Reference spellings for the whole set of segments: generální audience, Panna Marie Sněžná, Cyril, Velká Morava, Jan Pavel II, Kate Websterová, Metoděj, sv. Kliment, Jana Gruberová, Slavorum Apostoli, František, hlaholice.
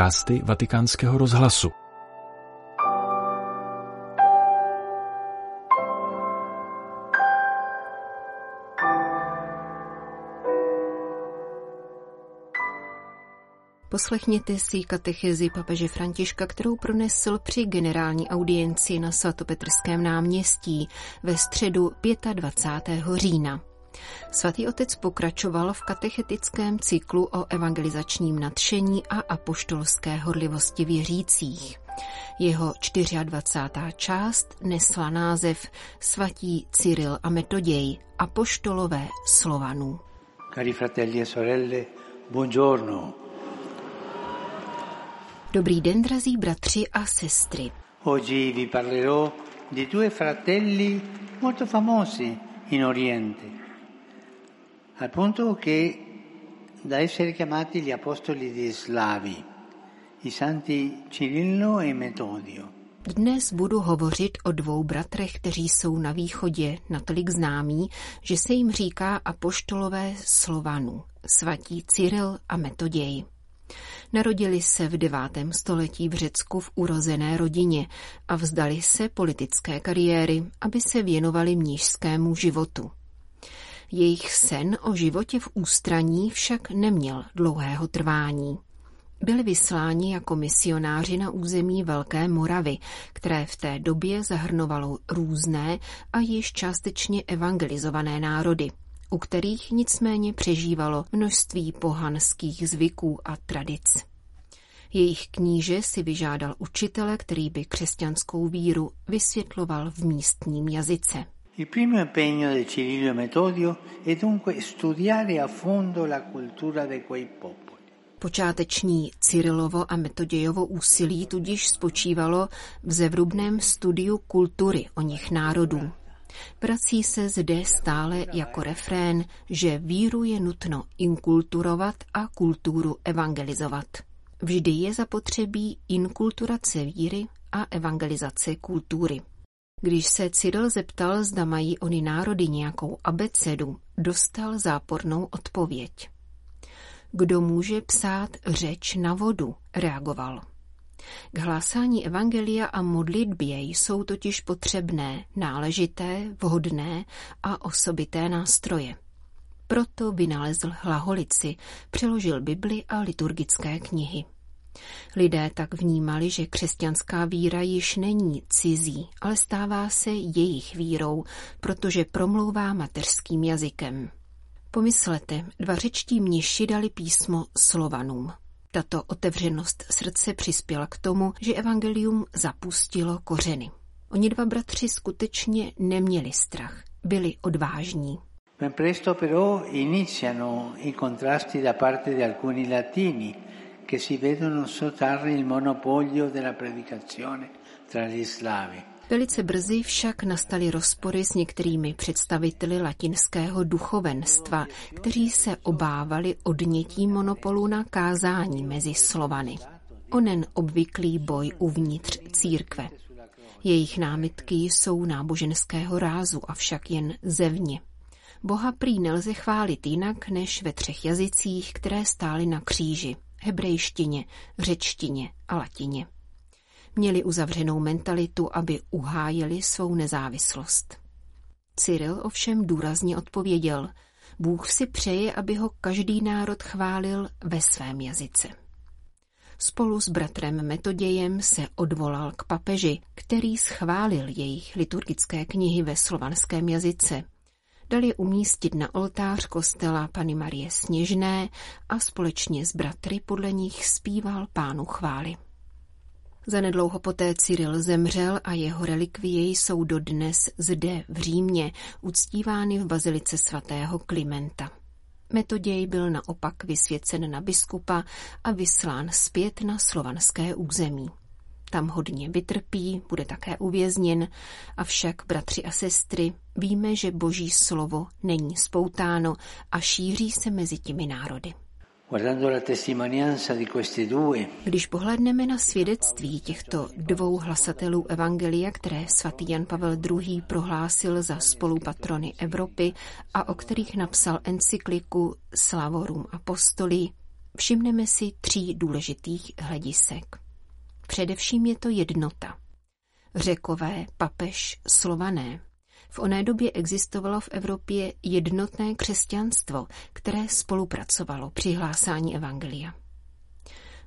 podcasty Vatikánského rozhlasu. Poslechněte si katechezi papeže Františka, kterou pronesl při generální audienci na svatopetrském náměstí ve středu 25. října. Svatý otec pokračoval v katechetickém cyklu o evangelizačním nadšení a apoštolské horlivosti věřících. Jeho 24. část nesla název Svatí Cyril a Metoděj, apoštolové Slovanů. Cari fratelli e sorelle, buongiorno. Dobrý den, drazí bratři a sestry. Oggi vi parlerò di due fratelli molto famosi in Oriente. Al punto che da essere chiamati gli apostoli degli Slavi, i santi Cirillo e Metodio. Dnes budu hovořit o dvou bratrech, kteří jsou na východě natolik známí, že se jim říká apoštolové Slovanů, svatí Cyril a Metoděj. Narodili se v 9. století v Řecku v urozené rodině a vzdali se politické kariéry, aby se věnovali mnížskému životu. Jejich sen o životě v ústraní však neměl dlouhého trvání. Byli vysláni jako misionáři na území Velké Moravy, které v té době zahrnovalo různé a již částečně evangelizované národy, u kterých nicméně přežívalo množství pohanských zvyků a tradic. Jejich kníže si vyžádal učitele, který by křesťanskou víru vysvětloval v místním jazyce. Il primo impegno del Cirillo e Metodio è dunque studiare a fondo la cultura di quei popoli. Počáteční Cyrilovo a Metodějovo úsilí tudíž spočívalo v zevrubném studiu kultury oněch národů. Vrací se zde stále jako refrén, že víru je nutno inkulturovat a kulturu evangelizovat. Vždy je zapotřebí inkulturace víry a evangelizace kultury. Když se Cyril zeptal, zda mají oni národy nějakou abecedu, dostal zápornou odpověď. Kdo může psát řeč na vodu, reagoval. K hlásání evangelia a modlitbě jsou totiž potřebné náležité, vhodné a osobité nástroje. Proto vynalezl hlaholici, přeložil Bibli a liturgické knihy. Lidé tak vnímali, že křesťanská víra již není cizí, ale stává se jejich vírou, protože promlouvá mateřským jazykem. Pomyslete, dva řečtí mniši dali písmo Slovanům. Tato otevřenost srdce přispěla k tomu, že evangelium zapustilo kořeny. Oni dva bratři skutečně neměli strach, byli odvážní. Ben presto però iniziano i contrasti da parte di alcuni latini, che si vedono sottrarre il monopolio della predicazione tra gli slavi. Velice brzy však nastaly rozpory s některými představiteli latinského duchovenstva, kteří se obávali odnětí monopolu na kázání mezi Slovany. Onen obvyklý boj uvnitř církve. Jejich námitky jsou náboženského rázu, avšak jen zevně. Boha prý nelze chválit jinak než ve třech jazycích, které stály na kříži. Hebrejštině, řečtině a latině. Měli uzavřenou mentalitu, aby uhájili svou nezávislost. Cyril ovšem důrazně odpověděl, Bůh si přeje, aby ho každý národ chválil ve svém jazyce. Spolu s bratrem Metodějem se odvolal k papeži, který schválil jejich liturgické knihy ve slovanském jazyce. Dali umístit na oltář kostela Panny Marie Sněžné a společně s bratry podle nich zpíval Pánu chvály. Zanedlouho poté Cyril zemřel a jeho relikvie jsou dodnes zde v Římě uctívány v bazilice sv. Klimenta. Metoděj byl naopak vysvěcen na biskupa a vyslán zpět na slovanské území. Tam hodně vytrpí, bude také uvězněn, avšak, bratři a sestry, víme, že Boží slovo není spoutáno a šíří se mezi těmi národy. Když pohledneme na svědectví těchto dvou hlasatelů evangelia, které svatý Jan Pavel II. Prohlásil za spolupatrony Evropy a o kterých napsal encykliku Slavorum Apostoli, všimneme si tří důležitých hledisek. Především je to jednota. Řekové, papež, Slované. V oné době existovalo v Evropě jednotné křesťanstvo, které spolupracovalo při hlásání evangelia.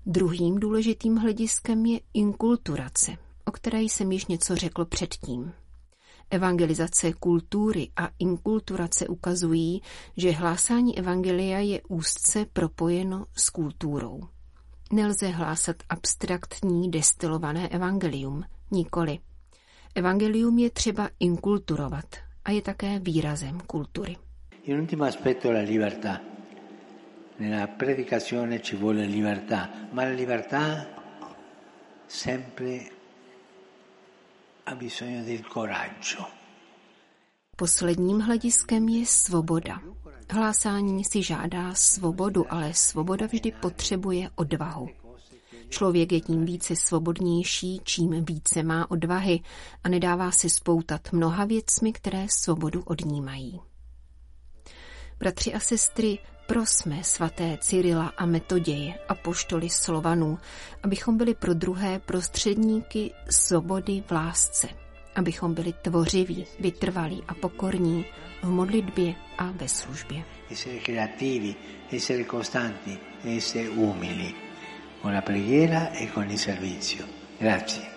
Druhým důležitým hlediskem je inkulturace, o které jsem již něco řekl předtím. Evangelizace kultury a inkulturace ukazují, že hlásání evangelia je úzce propojeno s kulturou. Nelze hlásat abstraktní destilované evangelium, nikoli. Evangelium je třeba inkulturovat a je také výrazem kultury. In ultimo aspetto la libertà. Nella predicazione ci vuole libertà, ma la libertà sempre ha bisogno del coraggio. Posledním hlediskem je svoboda. Hlásání si žádá svobodu, ale svoboda vždy potřebuje odvahu. Člověk je tím více svobodnější, čím více má odvahy a nedává se spoutat mnoha věcmi, které svobodu odnímají. Bratři a sestry, prosme svaté Cyrila a Metoděje, apoštoly Slovanů, abychom byli pro druhé prostředníky svobody v lásce, abychom byli tvořiví, vytrvalí a pokorní v modlitbě a ve službě. Essere creativi, essere costanti, essere umili. Con la preghiera e con il servizio. Grazie.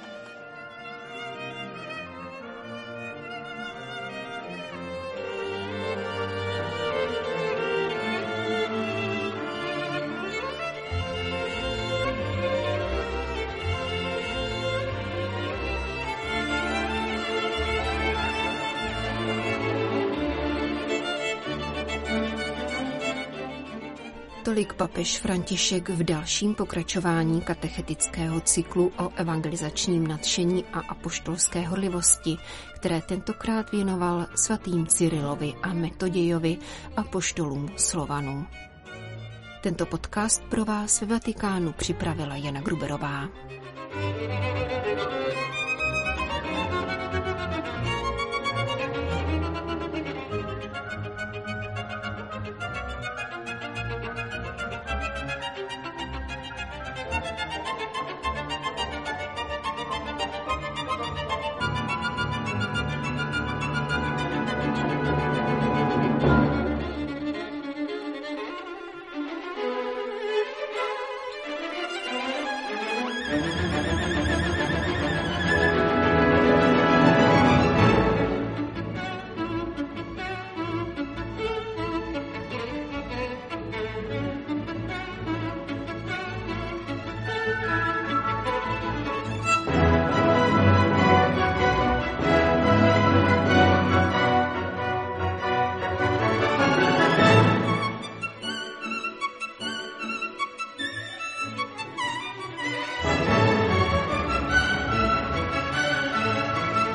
Tolik papež František v dalším pokračování katechetického cyklu o evangelizačním nadšení a apoštolské horlivosti, které tentokrát věnoval svatým Cyrilovi a Metodějovi, apoštolům Slovanům. Tento podcast pro vás ve Vatikánu připravila Jana Gruberová.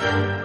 Thank you.